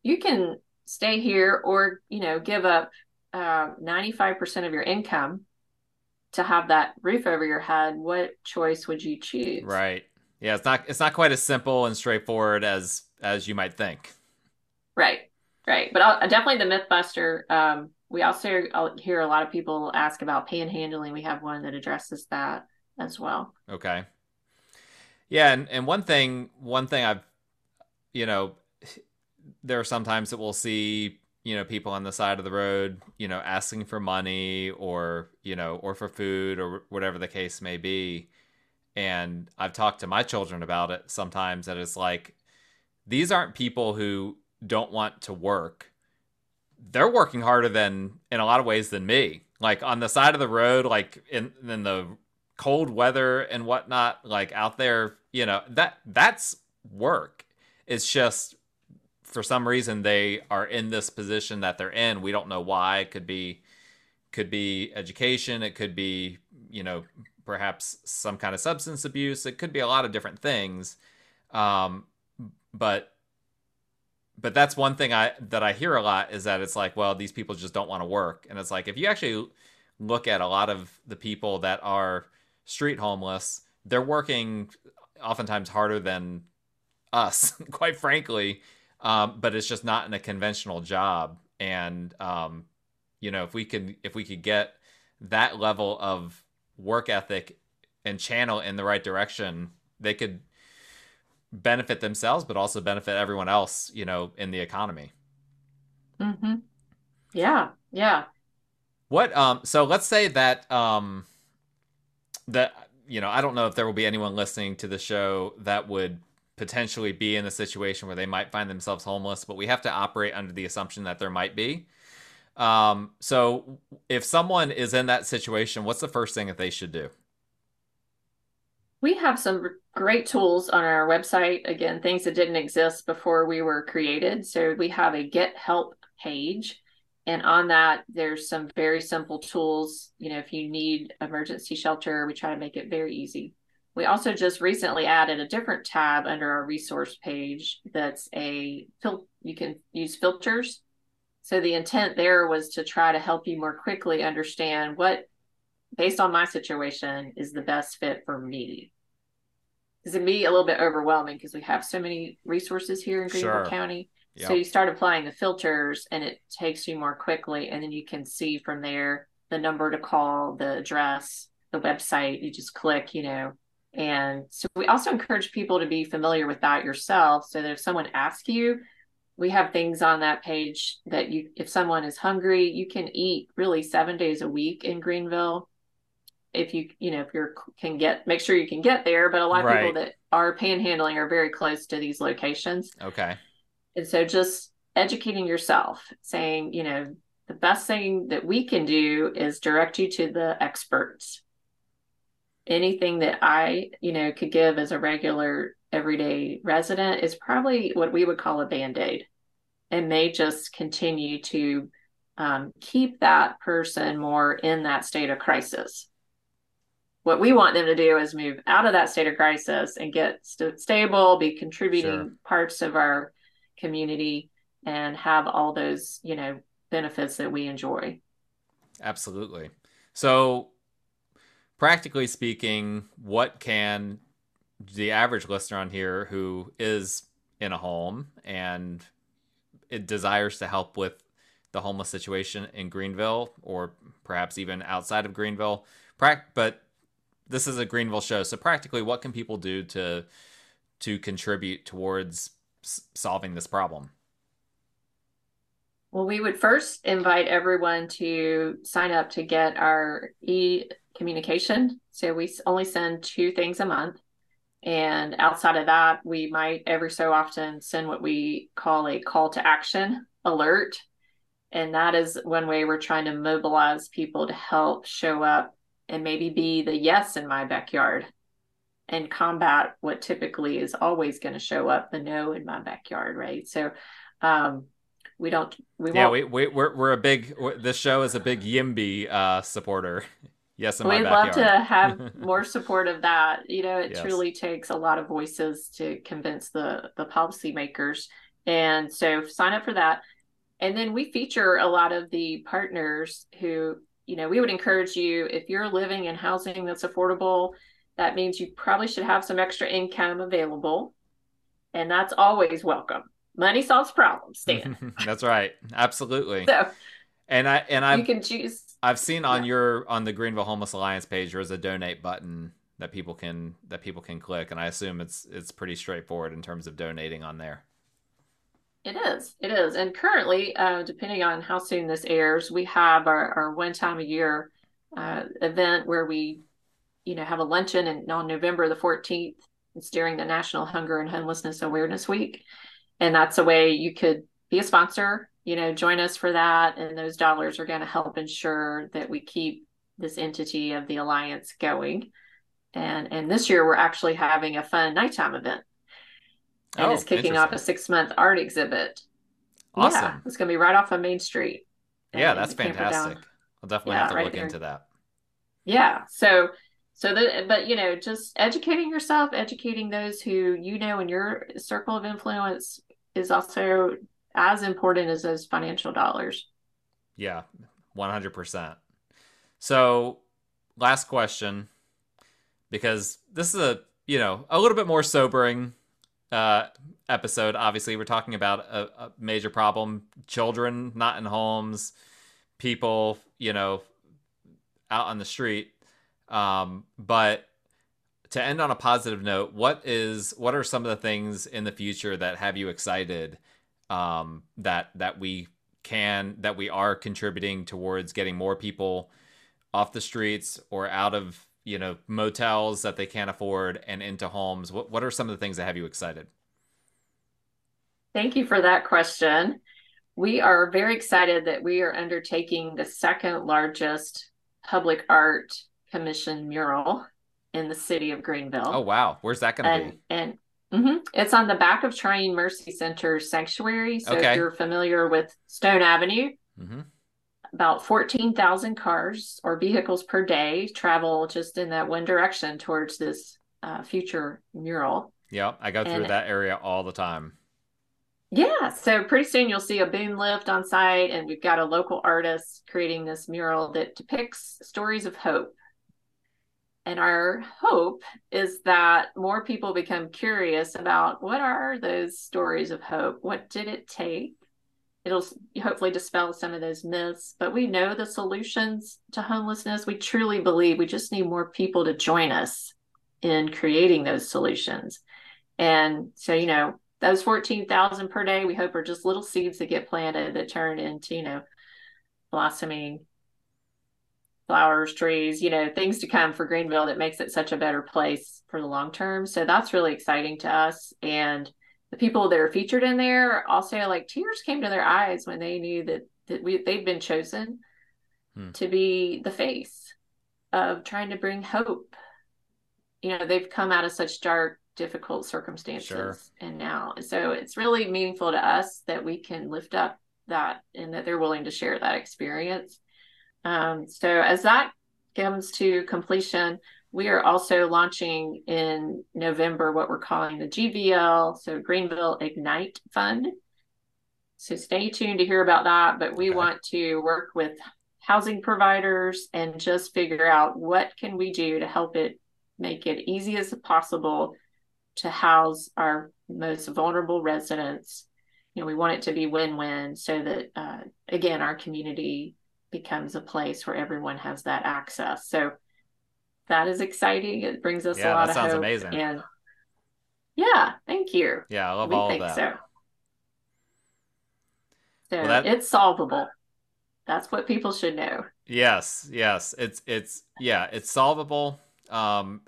you can stay here or, you know, give up 95% of your income to have that roof over your head, what choice would you choose? Right. Yeah. It's not quite as simple and straightforward as you might think. Right. Right. But definitely the Mythbuster. We also hear a lot of people ask about panhandling. We have one that addresses that as well. Okay. Yeah. And one thing I've, you know, there are sometimes that we'll see, you know, people on the side of the road, you know, asking for money or, you know, or for food or whatever the case may be. And I've talked to my children about it sometimes, that it's like, these aren't people who don't want to work. They're working harder than, in a lot of ways, than me. Like on the side of the road, like in the cold weather and whatnot, like out there, you know, that's work. It's just, for some reason, they are in this position that they're in. We don't know why. It could be education. It could be, you know, perhaps some kind of substance abuse. It could be a lot of different things. But that's one thing that I hear a lot, is that it's like, well, these people just don't want to work. And it's like, if you actually look at a lot of the people that are street homeless, they're working oftentimes harder than us, quite frankly. But it's just not in a conventional job. And, you know, if we could get that level of work ethic and channel in the right direction, they could benefit themselves, but also benefit everyone else, you know, in the economy. Mm-hmm. Yeah. Yeah. What, so let's say that, that, you know, I don't know if there will be anyone listening to the show that would potentially be in a situation where they might find themselves homeless, but we have to operate under the assumption that there might be. So if someone is in that situation, what's the first thing that they should do? We have some great tools on our website. Again, things that didn't exist before we were created. So we have a Get Help page. And on that, there's some very simple tools. You know, if you need emergency shelter, we try to make it very easy. We also just recently added a different tab under our resource page that's you can use filters. So the intent there was to try to help you more quickly understand what, based on my situation, is the best fit for me. Because it can be a little bit overwhelming because we have so many resources here in Greenville sure. County. Yep. So you start applying the filters and it takes you more quickly. And then you can see from there the number to call, the address, the website. You just click, you know. And so we also encourage people to be familiar with that yourself, so that if someone asks you, we have things on that page that you, if someone is hungry, you can eat really 7 days a week in Greenville. If make sure you can get there. But a lot of right. people that are panhandling are very close to these locations. Okay. And so just educating yourself, saying, you know, the best thing that we can do is direct you to the experts. Anything that I, you know, could give as a regular everyday resident is probably what we would call a Band-Aid, and may just continue to keep that person more in that state of crisis. What we want them to do is move out of that state of crisis and get stable, be contributing sure. parts of our community, and have all those, you know, benefits that we enjoy. Absolutely. So, practically speaking, what can the average listener on here who is in a home and it desires to help with the homeless situation in Greenville, or perhaps even outside of Greenville, but this is a Greenville show, so practically what can people do to contribute towards solving this problem? Well, we would first invite everyone to sign up to get our e-communication. So we only send 2 things a month, And outside of that, we might every so often send what we call a call to action alert. And that is one way we're trying to mobilize people to help show up and maybe be the yes in my backyard and combat what typically is always going to show up, the no in my backyard, right? So we're a big, this show is a big YIMBY supporter. Yes, in my backyard. We'd love to have more support of that. You know, it truly takes a lot of voices to convince the policymakers. And so sign up for that. And then we feature a lot of the partners who, you know, we would encourage you, if you're living in housing that's affordable, that means you probably should have some extra income available. And that's always welcome. Money solves problems, Stan. That's right. Absolutely. So, and you can choose. I've seen on the Greenville Homeless Alliance page, there's a donate button that people can click, and I assume it's pretty straightforward in terms of donating on there. It is, and currently, depending on how soon this airs, we have our one time a year event where we, have a luncheon, and on November the 14th, it's during the National Hunger and Homelessness Awareness Week, and that's a way you could be a sponsor. Join us for that. And those dollars are going to help ensure that we keep this entity of the Alliance going. And this year we're actually having a fun nighttime event. And it's kicking off a 6-month art exhibit. Awesome. Yeah, it's going to be right off of Main Street. Yeah, that's fantastic. I'll definitely have to look into that. Yeah. So just educating yourself, educating those who, in your circle of influence is also as important as those financial dollars. Yeah, 100%. So last question, because this is a little bit more sobering episode. Obviously, we're talking about a major problem, children not in homes, people, out on the street. But to end on a positive note, what are some of the things in the future that have you excited that we are contributing towards getting more people off the streets or out of, motels that they can't afford and into homes? What are some of the things that have you excited? Thank you for that question. We are very excited that we are undertaking the second largest public art commission mural in the city of Greenville. Oh, wow. Where's that going to be? It's on the back of Triune Mercy Center Sanctuary. So if you're familiar with Stone Avenue, about 14,000 cars or vehicles per day travel just in that one direction towards this future mural. Yeah, I go through that area all the time. Yeah, so pretty soon you'll see a boom lift on site, and we've got a local artist creating this mural that depicts stories of hope. And our hope is that more people become curious about what are those stories of hope? What did it take? It'll hopefully dispel some of those myths, but we know the solutions to homelessness. We truly believe we just need more people to join us in creating those solutions. And so, those 14,000 per day, we hope are just little seeds that get planted that turn into, blossoming flowers, trees, things to come for Greenville that makes it such a better place for the long term. So that's really exciting to us. And the people that are featured in there also, like, tears came to their eyes when they knew that they'd been chosen to be the face of trying to bring hope. They've come out of such dark, difficult circumstances. Sure. And now, so it's really meaningful to us that we can lift up that and that they're willing to share that experience. So as that comes to completion, we are also launching in November what we're calling the GVL, so Greenville Ignite Fund. So stay tuned to hear about that, but we want to work with housing providers and just figure out what can we do to help it make it easy as possible to house our most vulnerable residents. We want it to be win-win so that, again, our community becomes a place where everyone has that access. So that is exciting. It brings us a lot of hope. Yeah, that sounds amazing. And yeah, thank you. Yeah, I love all of that. So well, it's solvable. That's what people should know. Yes, it's solvable.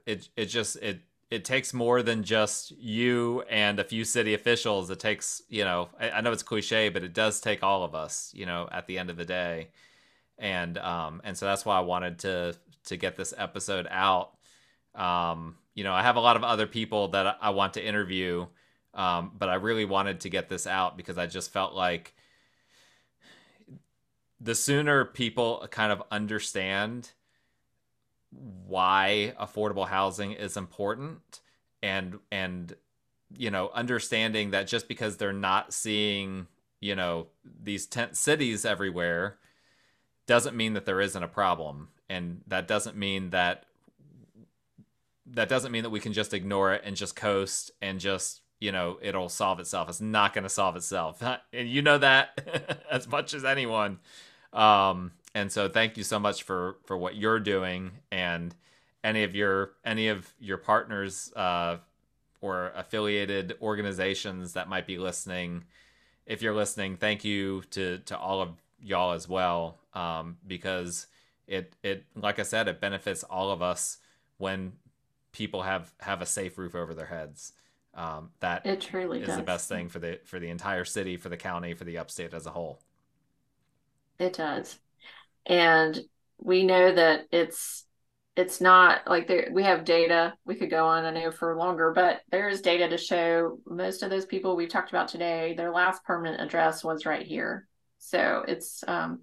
It just it it takes more than just you and a few city officials. It takes, you know, I know it's cliche, but it does take all of us, you know, at the end of the day. And so that's why I wanted to get this episode out. You know, I have a lot of other people that I want to interview, but I really wanted to get this out because I just felt like the sooner people kind of understand why affordable housing is important, and, you know, understanding that just because they're not seeing, you know, these tent cities everywhere doesn't mean that there isn't a problem. And that doesn't mean that, that we can just ignore it and just coast and just, you know, it'll solve itself. It's not going to solve itself. And you know that as much as anyone. And so thank you so much for what you're doing, and any of your partners or affiliated organizations that might be listening. If you're listening, thank you to all of y'all as well, because it like I said, it benefits all of us when people have a safe roof over their heads. That it truly is the best thing for the entire city, for the county, for the upstate as a whole. It does. And we know that it's not like there, we have data. We could go on, I know, for longer, but there is data to show most of those people we've talked about today, their last permanent address was right here. So it's a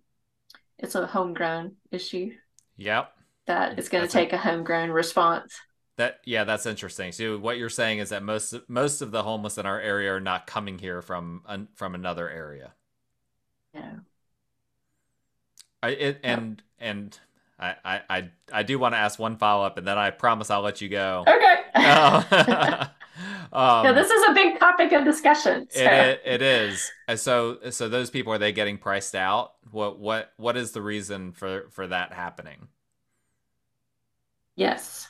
homegrown issue. Yep. That is going to take a homegrown response. That's interesting. So what you're saying is that most of the homeless in our area are not coming here from another area. Yeah. I do want to ask one follow-up, and then I promise I'll let you go. Okay. This is a big topic of discussion. So. It is. So those people, are they getting priced out? What is the reason for that happening? Yes.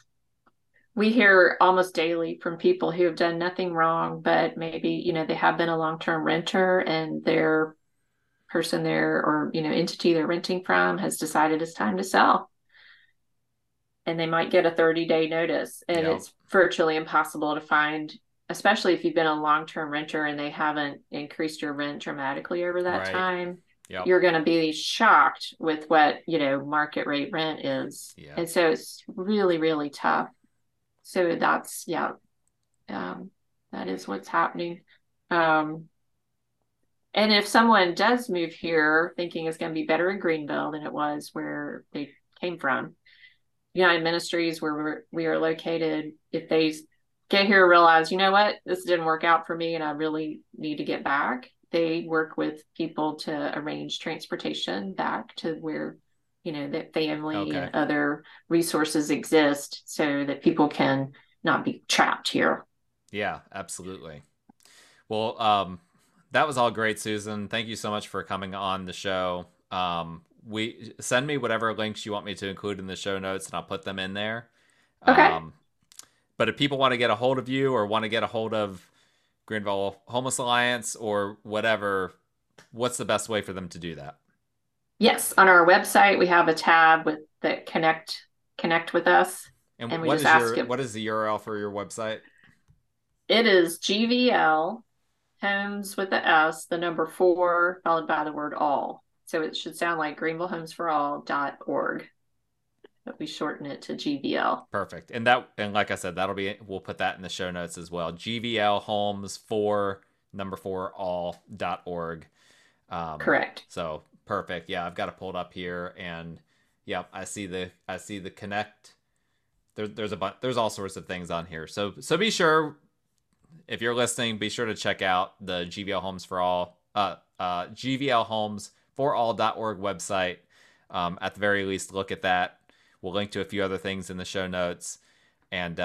We hear almost daily from people who have done nothing wrong, but maybe, you know, they have been a long-term renter, and their person there, or, you know, entity they're renting from, has decided it's time to sell. And they might get a 30-day notice, and it's virtually impossible to find, especially if you've been a long-term renter and they haven't increased your rent dramatically over that time. Yep. You're going to be shocked with what, you know, market rate rent is. Yep. And so it's really, really tough. So that's, that is what's happening. And if someone does move here thinking it's going to be better in Greenville than it was where they came from, United Ministries, where we are located, if they get here and realize, you know what, this didn't work out for me and I really need to get back, they work with people to arrange transportation back to where, you know, that family and other resources exist, so that people can not be trapped here. Yeah, absolutely. Well, that was all great, Susan. Thank you so much for coming on the show. We send me whatever links you want me to include in the show notes, and I'll put them in there. Okay. But if people want to get a hold of you, or want to get a hold of Greenville Homeless Alliance or whatever, what's the best way for them to do that? Yes, on our website we have a tab with that connect with us, and we just ask what is the URL for your website? It is GVL Homes with the S, the number 4 followed by the word all. So it should sound like GreenvilleHomesForAll.org, but we shorten it to GVL. Perfect, and like I said, that'll be, we'll put that in the show notes as well. GVLHomes4all.org. Correct. So. Perfect. Yeah, I've got it pulled up here, and yeah, I see the connect. There's all sorts of things on here. So be sure, if you're listening, be sure to check out the GVL Homes for All, GVLHomes4all.org website. At the very least, look at that. We'll link to a few other things in the show notes, and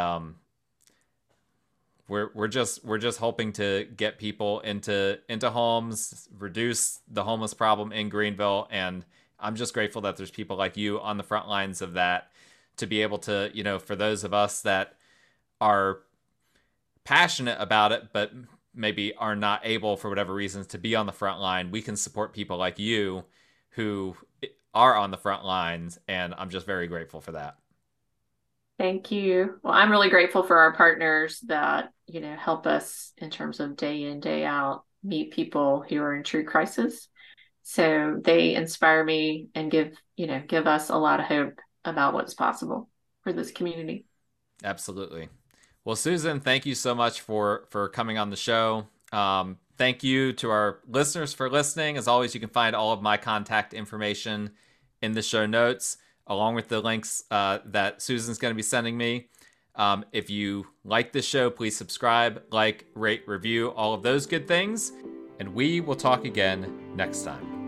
We're just hoping to get people into homes, reduce the homeless problem in Greenville, and I'm just grateful that there's people like you on the front lines of that, to be able to, you know, for those of us that are passionate about it but maybe are not able for whatever reasons to be on the front line, we can support people like you who are on the front lines, and I'm just very grateful for that. Thank you. Well, I'm really grateful for our partners that, you know, help us in terms of day in, day out, meet people who are in true crisis. So they inspire me and give us a lot of hope about what's possible for this community. Absolutely. Well, Susan, thank you so much for coming on the show. Thank you to our listeners for listening. As always, you can find all of my contact information in the show notes, along with the links that Susan's going to be sending me. If you like this show, please subscribe, like, rate, review, all of those good things. And we will talk again next time.